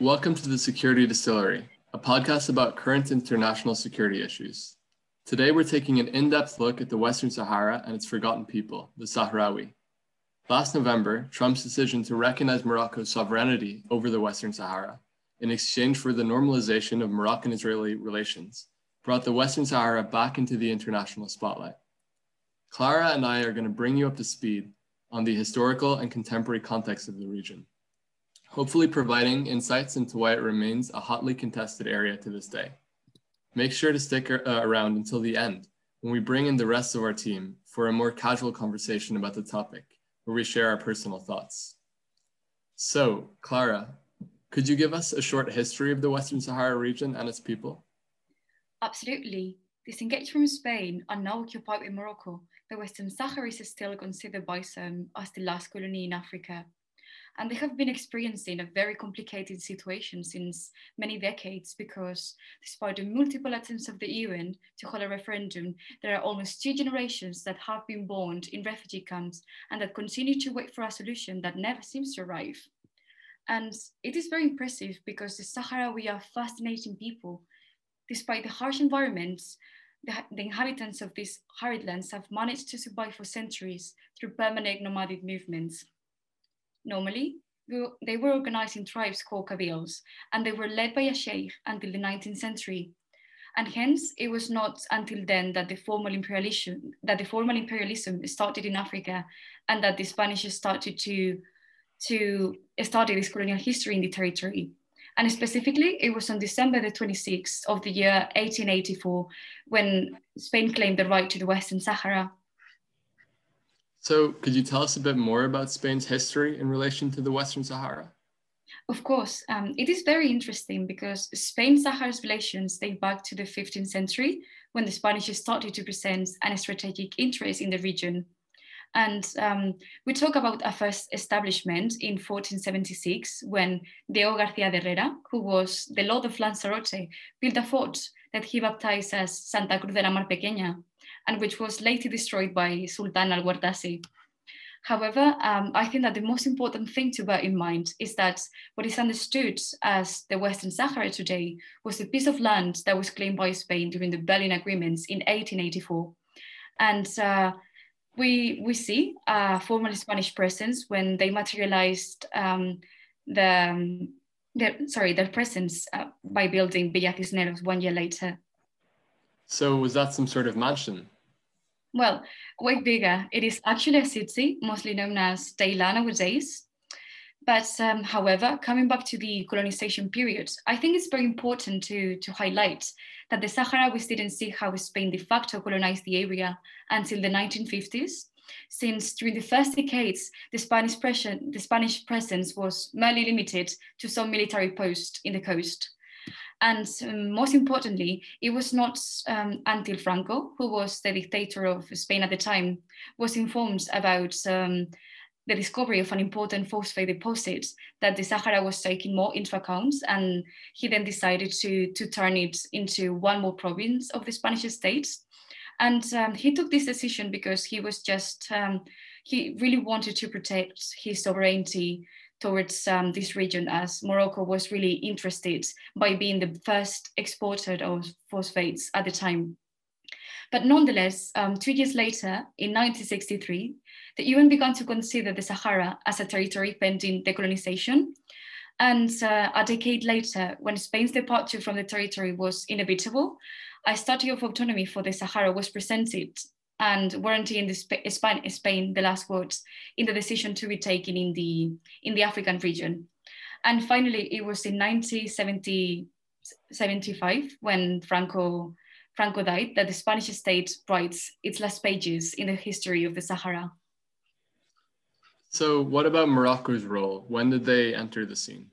Welcome to the Security Distillery, a podcast about current international security issues. Today, we're taking an in-depth look at the Western Sahara and its forgotten people, the Sahrawi. Last November, Trump's decision to recognize Morocco's sovereignty over the Western Sahara in exchange for the normalization of Moroccan-Israeli relations brought the Western Sahara back into the international spotlight. Clara and I are going to bring you up to speed on the historical and contemporary context of the region, hopefully providing insights into why it remains a hotly contested area to this day. Make sure to stick around until the end when we bring in the rest of our team for a more casual conversation about the topic, where we share our personal thoughts. So, Clara, could you give us a short history of the Western Sahara region and its people? Absolutely. Disengaged from Spain and now occupied by Morocco, the Western Sahara is still considered by some as the last colony in Africa. And they have been experiencing a very complicated situation since many decades because, despite the multiple attempts of the UN to hold a referendum, there are almost two generations that have been born in refugee camps and that continue to wait for a solution that never seems to arrive. And it is very impressive because the Sahrawi are fascinating people. Despite the harsh environments, the inhabitants of these arid lands have managed to survive for centuries through permanent nomadic movements. Normally, they were organized in tribes called Kabils, and they were led by a sheikh until the 19th century. And hence, it was not until then that the formal imperialism started in Africa and that the Spanish started to start this colonial history in the territory. And specifically, it was on December the 26th of the year 1884 when Spain claimed the right to the Western Sahara. So could you tell us a bit more about Spain's history in relation to the Western Sahara? Of course. It is very interesting because Spain-Sahara's relations date back to the 15th century when the Spanish started to present a strategic interest in the region. And we talk about a first establishment in 1476 when Diego Garcia Herrera, who was the Lord of Lanzarote, built a fort that he baptized as Santa Cruz de la Mar Pequeña, and which was later destroyed by Sultan al-Wardasi. However, I think that the most important thing to bear in mind is that what is understood as the Western Sahara today was the piece of land that was claimed by Spain during the Berlin Agreements in 1884. And we see a formal Spanish presence when they materialized their presence by building Villacisneros 1 year later. So was that some sort of mansion? Well, way bigger. It is actually a city, mostly known as Teila nowadays. But however, coming back to the colonization period, I think it's very important to highlight that the Sahrawis didn't see how Spain de facto colonized the area until the 1950s, since during the first decades, the Spanish presence was merely limited to some military posts in the coast. And most importantly, it was not until Franco, who was the dictator of Spain at the time, was informed about the discovery of an important phosphate deposit that the Sahara was taking more into account, and he then decided to turn it into one more province of the Spanish state. And he took this decision because he was just, he really wanted to protect his sovereignty towards this region, as Morocco was really interested by being the first exporter of phosphates at the time. But nonetheless, 2 years later, in 1963, the UN began to consider the Sahara as a territory pending decolonization. And a decade later, when Spain's departure from the territory was inevitable, a statute of autonomy for the Sahara was presented and warranting Spain the last word in the decision to be taken in the African region. And finally, it was in 1975, when Franco died, that the Spanish state writes its last pages in the history of the Sahara. So what about Morocco's role? When did they enter the scene?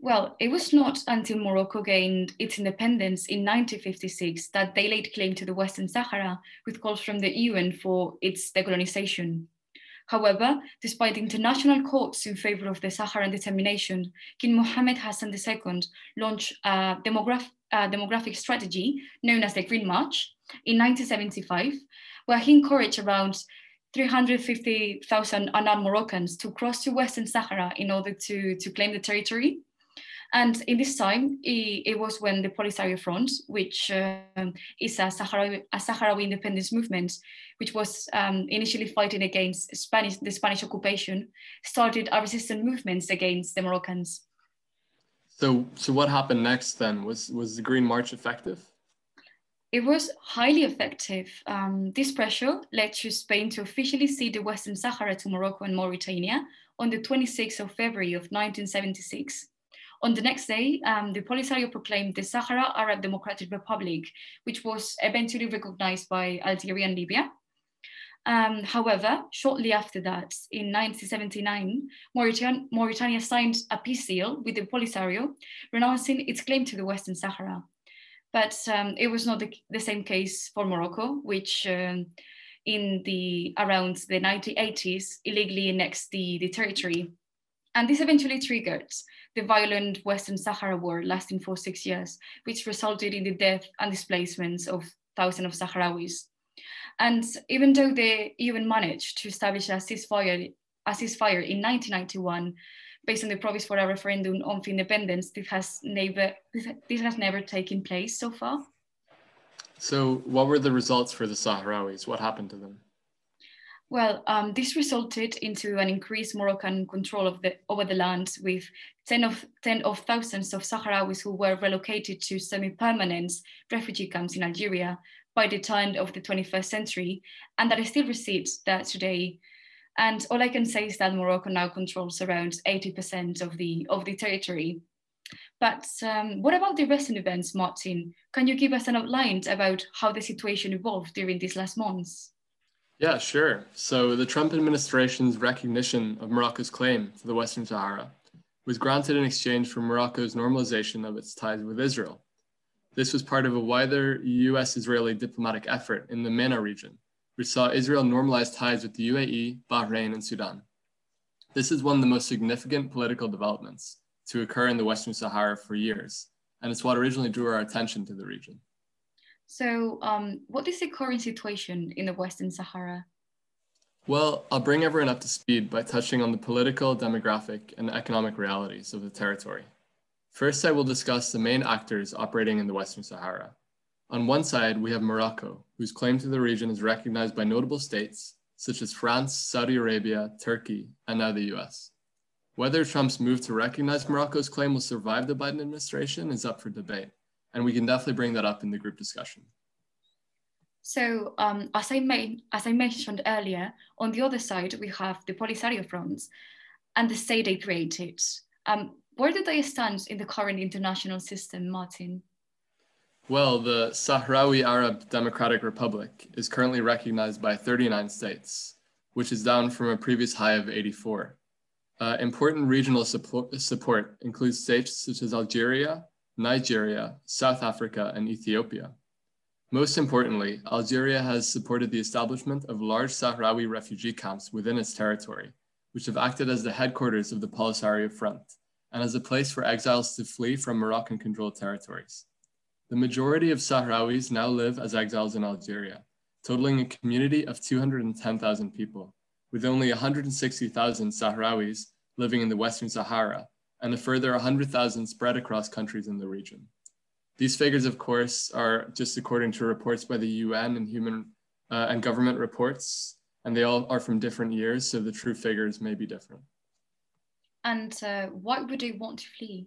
Well, it was not until Morocco gained its independence in 1956 that they laid claim to the Western Sahara with calls from the UN for its decolonization. However, despite international courts in favor of the Saharan determination, King Mohammed Hassan II launched a demographic strategy known as the Green March in 1975, where he encouraged around 350,000 unarmed Moroccans to cross to Western Sahara in order to claim the territory. And in this time, it was when the Polisario Front, which is a Sahrawi independence movement, which was initially fighting against the Spanish occupation, started a resistance movement against the Moroccans. So what happened next then? Was the Green March effective? It was highly effective. This pressure led to Spain to officially cede the Western Sahara to Morocco and Mauritania on the 26th of February of 1976. On the next day, the Polisario proclaimed the Sahara Arab Democratic Republic, which was eventually recognized by Algeria and Libya. However, shortly after that, in 1979, Mauritania signed a peace deal with the Polisario, renouncing its claim to the Western Sahara. But it was not the same case for Morocco, which around the 1980s illegally annexed the territory. And this eventually triggered the violent Western Sahara War lasting for 6 years, which resulted in the death and displacements of thousands of Sahrawis. And even though the UN managed to establish a ceasefire in 1991, based on the promise for a referendum on independence, this has never taken place so far. So what were the results for the Sahrawis? What happened to them? Well, this resulted into an increased Moroccan control over the land, with tens of thousands of Sahrawis who were relocated to semi-permanent refugee camps in Algeria by the turn of the 21st century, and that is still received that today. And all I can say is that Morocco now controls around 80% of the territory. But what about the recent events, Martin? Can you give us an outline about how the situation evolved during these last months? Yeah, sure. So the Trump administration's recognition of Morocco's claim to the Western Sahara was granted in exchange for Morocco's normalization of its ties with Israel. This was part of a wider US-Israeli diplomatic effort in the MENA region, which saw Israel normalize ties with the UAE, Bahrain, and Sudan. This is one of the most significant political developments to occur in the Western Sahara for years, and it's what originally drew our attention to the region. So what is the current situation in the Western Sahara? Well, I'll bring everyone up to speed by touching on the political, demographic, and economic realities of the territory. First, I will discuss the main actors operating in the Western Sahara. On one side, we have Morocco, whose claim to the region is recognized by notable states such as France, Saudi Arabia, Turkey, and now the US. Whether Trump's move to recognize Morocco's claim will survive the Biden administration is up for debate, and we can definitely bring that up in the group discussion. So as I mentioned earlier, on the other side, we have the Polisario Front and the state they created. Where do they stand in the current international system, Martin? Well, the Sahrawi Arab Democratic Republic is currently recognized by 39 states, which is down from a previous high of 84. Important regional support includes states such as Algeria, Nigeria, South Africa, and Ethiopia. Most importantly, Algeria has supported the establishment of large Sahrawi refugee camps within its territory, which have acted as the headquarters of the Polisario Front and as a place for exiles to flee from Moroccan-controlled territories. The majority of Sahrawis now live as exiles in Algeria, totaling a community of 210,000 people, with only 160,000 Sahrawis living in the Western Sahara, and a further 100,000 spread across countries in the region. These figures, of course, are just according to reports by the UN and human and government reports, and they all are from different years, so the true figures may be different. And why would they want to flee?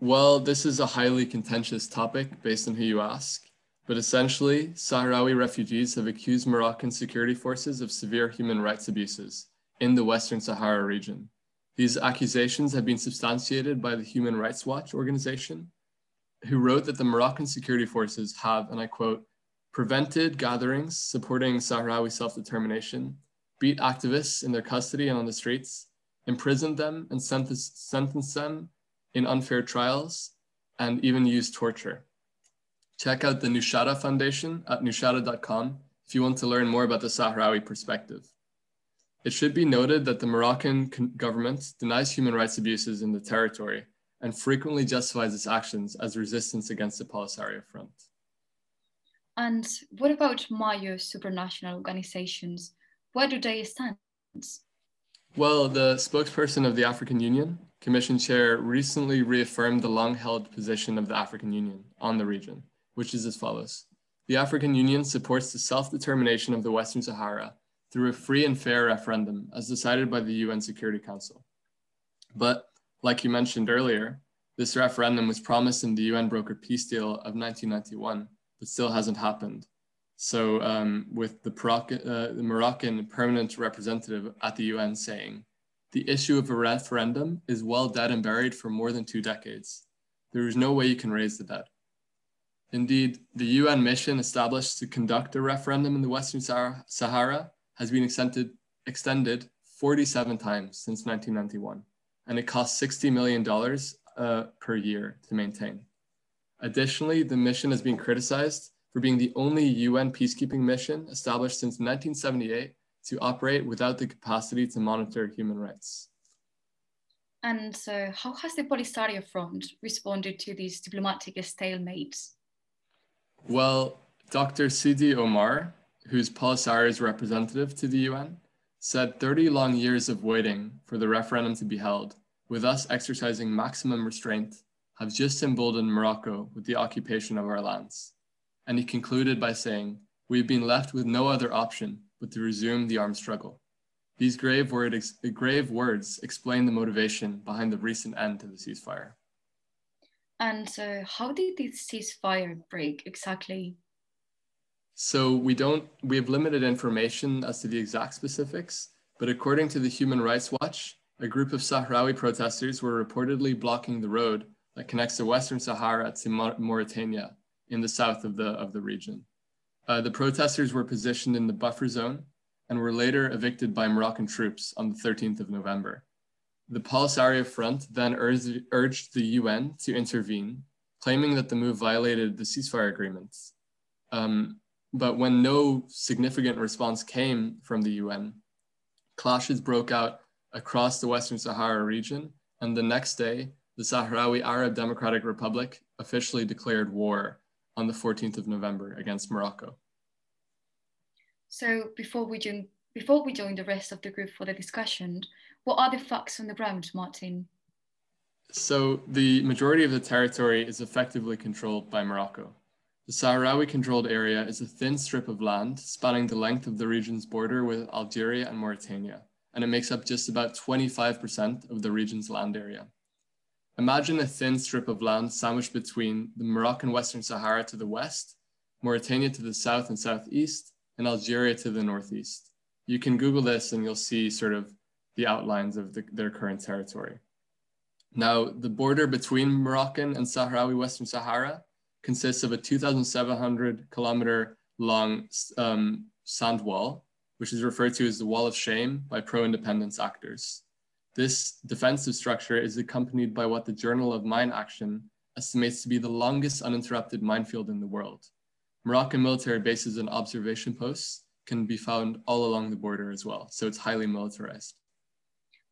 Well, this is a highly contentious topic based on who you ask, but essentially, Sahrawi refugees have accused Moroccan security forces of severe human rights abuses in the Western Sahara region. These accusations have been substantiated by the Human Rights Watch organization, who wrote that the Moroccan security forces have, and I quote, prevented gatherings supporting Sahrawi self-determination, beat activists in their custody and on the streets, imprisoned them and sentenced them in unfair trials, and even use torture. Check out the Nushara Foundation at nushara.com if you want to learn more about the Sahrawi perspective. It should be noted that the Moroccan government denies human rights abuses in the territory and frequently justifies its actions as resistance against the Polisario Front. And what about major supranational organizations? Where do they stand? Well, the spokesperson of the African Union Commission Chair recently reaffirmed the long-held position of the African Union on the region, which is as follows. The African Union supports the self-determination of the Western Sahara through a free and fair referendum as decided by the UN Security Council. But, like you mentioned earlier, this referendum was promised in the UN-brokered peace deal of 1991, but still hasn't happened. So with the Moroccan permanent representative at the UN saying, the issue of a referendum is well dead and buried for more than 2 decades. There is no way you can raise the dead. Indeed, the UN mission established to conduct a referendum in the Western Sahara has been extended 47 times since 1991, and it costs $60 million per year to maintain. Additionally, the mission has been criticized for being the only UN peacekeeping mission established since 1978 to operate without the capacity to monitor human rights. And so how has the Polisario Front responded to these diplomatic stalemates? Well, Dr. Sidi Omar, who's Polisario's representative to the UN, said 30 long years of waiting for the referendum to be held, with us exercising maximum restraint, have just emboldened Morocco with the occupation of our lands. And he concluded by saying, we've been left with no other option but to resume the armed struggle. These grave words explain the motivation behind the recent end to the ceasefire. And so how did this ceasefire break exactly? So we have limited information as to the exact specifics, but according to the Human Rights Watch, a group of Sahrawi protesters were reportedly blocking the road that connects the Western Sahara to Mauritania in the south of the region. The protesters were positioned in the buffer zone and were later evicted by Moroccan troops on the 13th of November. The Polisario Front then urged the UN to intervene, claiming that the move violated the ceasefire agreements. But when no significant response came from the UN, clashes broke out across the Western Sahara region, and the next day, the Sahrawi Arab Democratic Republic officially declared war on the 14th of November against Morocco. So before we join the rest of the group for the discussion, what are the facts on the ground, Martin? So the majority of the territory is effectively controlled by Morocco. The Sahrawi controlled area is a thin strip of land spanning the length of the region's border with Algeria and Mauritania, and it makes up just about 25% of the region's land area. Imagine a thin strip of land sandwiched between the Moroccan Western Sahara to the west, Mauritania to the south and southeast, and Algeria to the northeast. You can Google this and you'll see sort of the outlines of their current territory. Now, the border between Moroccan and Sahrawi Western Sahara consists of a 2,700 kilometer long sand wall, which is referred to as the Wall of Shame by pro-independence actors. This defensive structure is accompanied by what the Journal of Mine Action estimates to be the longest uninterrupted minefield in the world. Moroccan military bases and observation posts can be found all along the border as well, so it's highly militarized.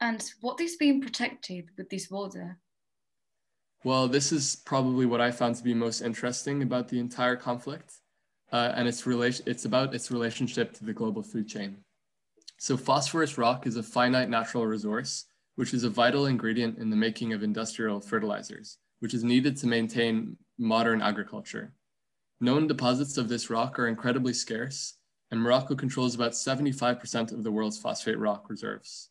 And what is being protected with this border? Well, this is probably what I found to be most interesting about the entire conflict, and it's about its relationship to the global food chain. So phosphorus rock is a finite natural resource which is a vital ingredient in the making of industrial fertilizers, which is needed to maintain modern agriculture. Known deposits of this rock are incredibly scarce, and Morocco controls about 75% of the world's phosphate rock reserves.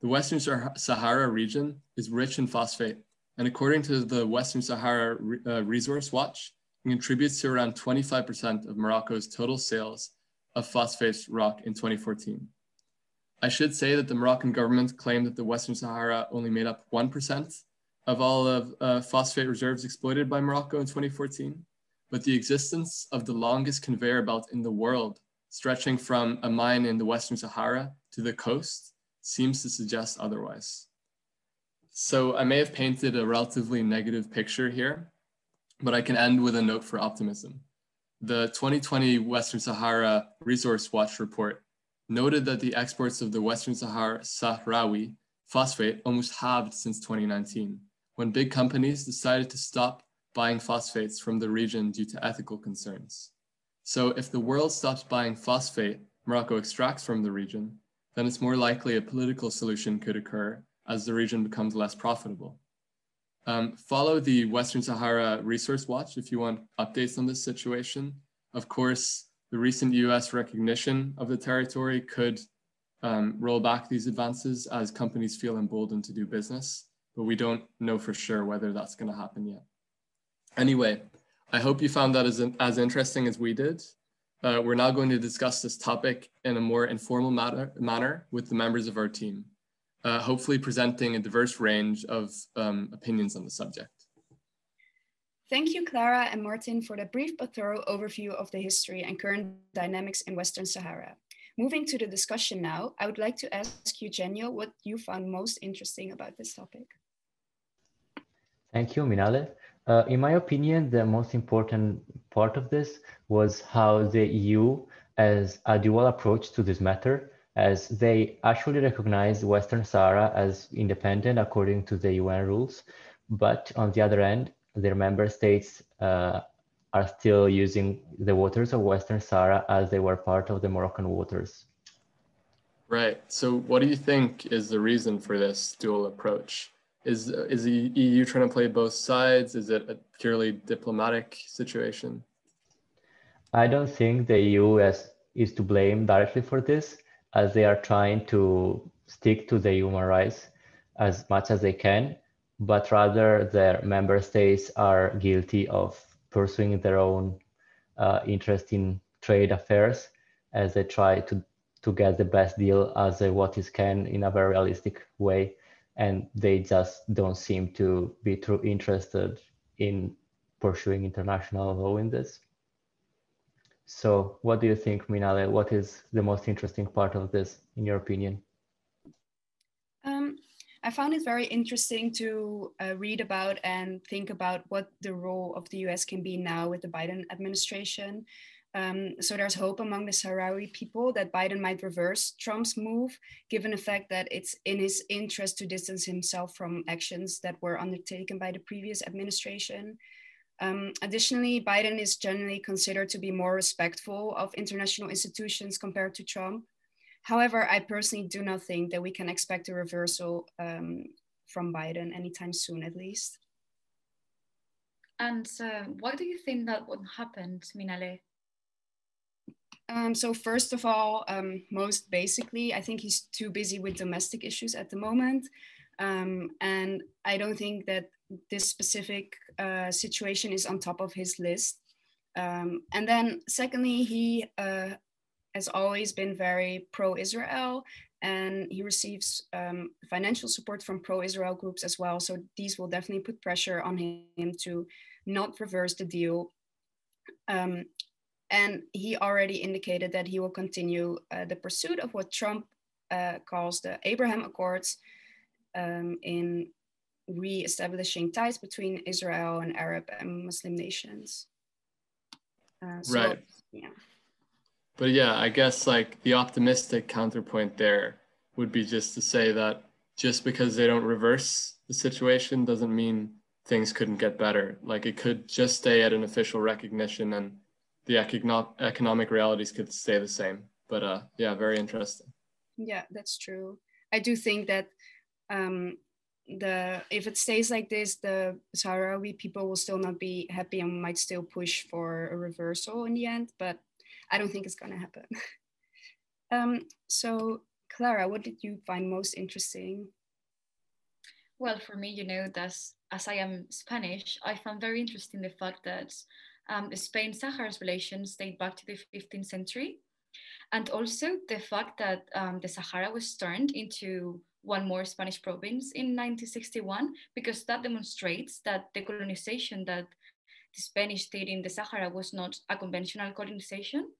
The Western Sahara region is rich in phosphate, and according to the Western Sahara Resource Watch, it contributes to around 25% of Morocco's total sales of phosphate rock in 2014. I should say that the Moroccan government claimed that the Western Sahara only made up 1% of all of phosphate reserves exploited by Morocco in 2014, but the existence of the longest conveyor belt in the world, stretching from a mine in the Western Sahara to the coast, seems to suggest otherwise. So I may have painted a relatively negative picture here, but I can end with a note for optimism. The 2020 Western Sahara Resource Watch report noted that the exports of the Western Sahrawi phosphate almost halved since 2019, when big companies decided to stop buying phosphates from the region due to ethical concerns. So if the world stops buying phosphate Morocco extracts from the region, then it's more likely a political solution could occur as the region becomes less profitable. Follow the Western Sahara Resource Watch if you want updates on this situation. Of course, the recent US recognition of the territory could roll back these advances as companies feel emboldened to do business, but we don't know for sure whether that's going to happen yet. Anyway, I hope you found that as interesting as we did. We're now going to discuss this topic in a more informal manner with the members of our team, hopefully presenting a diverse range of opinions on the subject. Thank you, Clara and Martin, for the brief but thorough overview of the history and current dynamics in Western Sahara. Moving to the discussion now, I would like to ask you, Eugenio, what you found most interesting about this topic. Thank you, Minale. In my opinion, the most important part of this was how the EU has a dual approach to this matter, as they actually recognize Western Sahara as independent according to the UN rules. But on the other end, their member states are still using the waters of Western Sahara as they were part of the Moroccan waters. Right. So what do you think is the reason for this dual approach? Is the EU trying to play both sides? Is it a purely diplomatic situation? I don't think the EU is to blame directly for this, as they are trying to stick to the human rights as much as they can, but rather their member states are guilty of pursuing their own interest in trade affairs as they try to get the best deal as they what is can in a very realistic way. And they just don't seem to be too interested in pursuing international law in this. So what do you think, Minale? What is the most interesting part of this, in your opinion? I found it very interesting to read about and think about what the role of the US can be now with the Biden administration. So there's hope among the Sahrawi people that Biden might reverse Trump's move, given the fact that it's in his interest to distance himself from actions that were undertaken by the previous administration. Additionally, Biden is generally considered to be more respectful of international institutions compared to Trump. However, I personally do not think that we can expect a reversal from Biden anytime soon, at least. And what do you think that would happen, Minale? So first of all, most basically, I think he's too busy with domestic issues at the moment. And I don't think that this specific situation is on top of his list. And then secondly, he has always been very pro-Israel, and he receives financial support from pro-Israel groups as well. So these will definitely put pressure on him to not reverse the deal. And he already indicated that he will continue the pursuit of what Trump calls the Abraham Accords in re-establishing ties between Israel and Arab and Muslim nations. Right. Yeah. But yeah, I guess like the optimistic counterpoint there would be just to say that just because they don't reverse the situation doesn't mean things couldn't get better. Like it could just stay at an official recognition and the economic realities could stay the same, but yeah, very interesting. Yeah, that's true. I do think that if it stays like this, the Sahrawi people will still not be happy and might still push for a reversal in the end, but I don't think it's gonna happen. So Clara, what did you find most interesting? Well, for me, that's, as I am Spanish, I found very interesting the fact that Spain-Sahara's relations date back to the 15th century. And also the fact that the Sahara was turned into one more Spanish province in 1961, because that demonstrates that the colonization that the Spanish did in the Sahara was not a conventional colonization,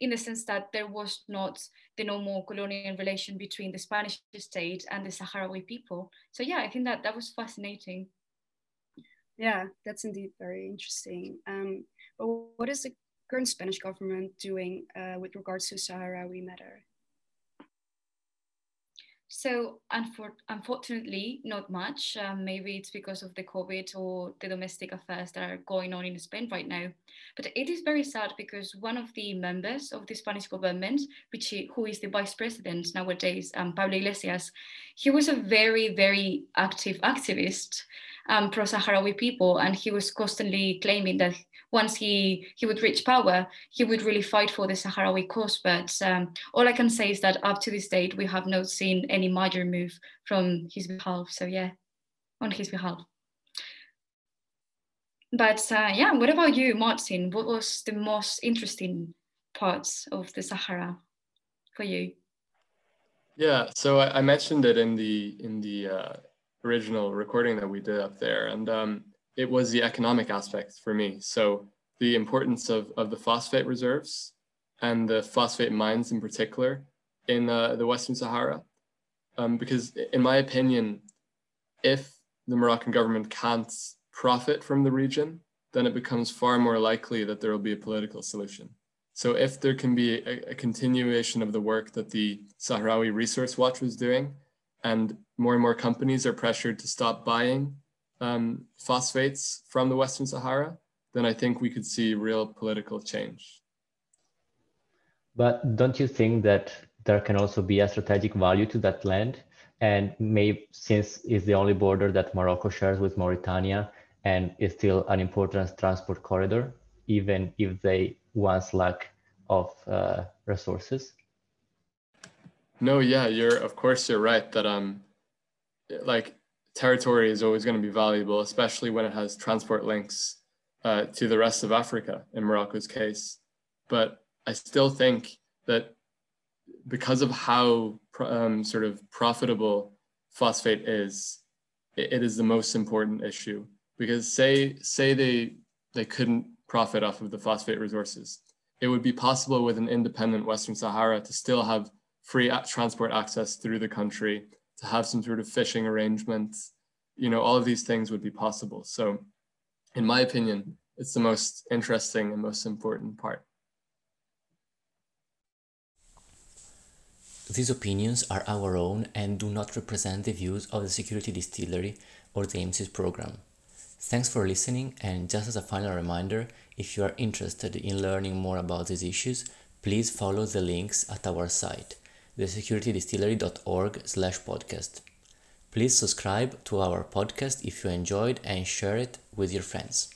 in the sense that there was not the normal colonial relation between the Spanish state and the Sahrawi people. So yeah, I think that was fascinating. Yeah, that's indeed very interesting. But what is the current Spanish government doing with regards to Sahrawi matter? So unfortunately, not much. Maybe it's because of the COVID or the domestic affairs that are going on in Spain right now. But it is very sad because one of the members of the Spanish government, who is the vice president nowadays, Pablo Iglesias, he was a very, very active activist pro-Sahrawi people. And he was constantly claiming that once he would reach power, he would really fight for the Sahrawi cause. But all I can say is that up to this date, we have not seen any major move from his behalf. So yeah, on his behalf. But yeah, what about you, Martin? What was the most interesting parts of the Sahara for you? Yeah, so I mentioned it in the original recording that we did up there, and it was the economic aspect for me. So the importance of the phosphate reserves and the phosphate mines in particular in the Western Sahara. Because in my opinion, if the Moroccan government can't profit from the region, then it becomes far more likely that there will be a political solution. So if there can be a continuation of the work that the Sahrawi Resource Watch was doing, and more companies are pressured to stop buying phosphates from the Western Sahara, then I think we could see real political change. But don't you think that there can also be a strategic value to that land? And maybe since it's the only border that Morocco shares with Mauritania and is still an important transport corridor, even if they once lack of resources? No, yeah, of course you're right that like territory is always going to be valuable, especially when it has transport links to the rest of Africa in Morocco's case. But I still think that because of how sort of profitable phosphate is, it is the most important issue. Because say they couldn't profit off of the phosphate resources, it would be possible with an independent Western Sahara to still have free transport access through the country, to have some sort of fishing arrangements. You know, all of these things would be possible. So in my opinion, it's the most interesting and most important part. These opinions are our own and do not represent the views of the Security Distillery or the MCS program. Thanks for listening, and just as a final reminder, if you are interested in learning more about these issues, please follow the links at our site, thesecurity.org/podcast. Please subscribe to our podcast if you enjoyed and share it with your friends.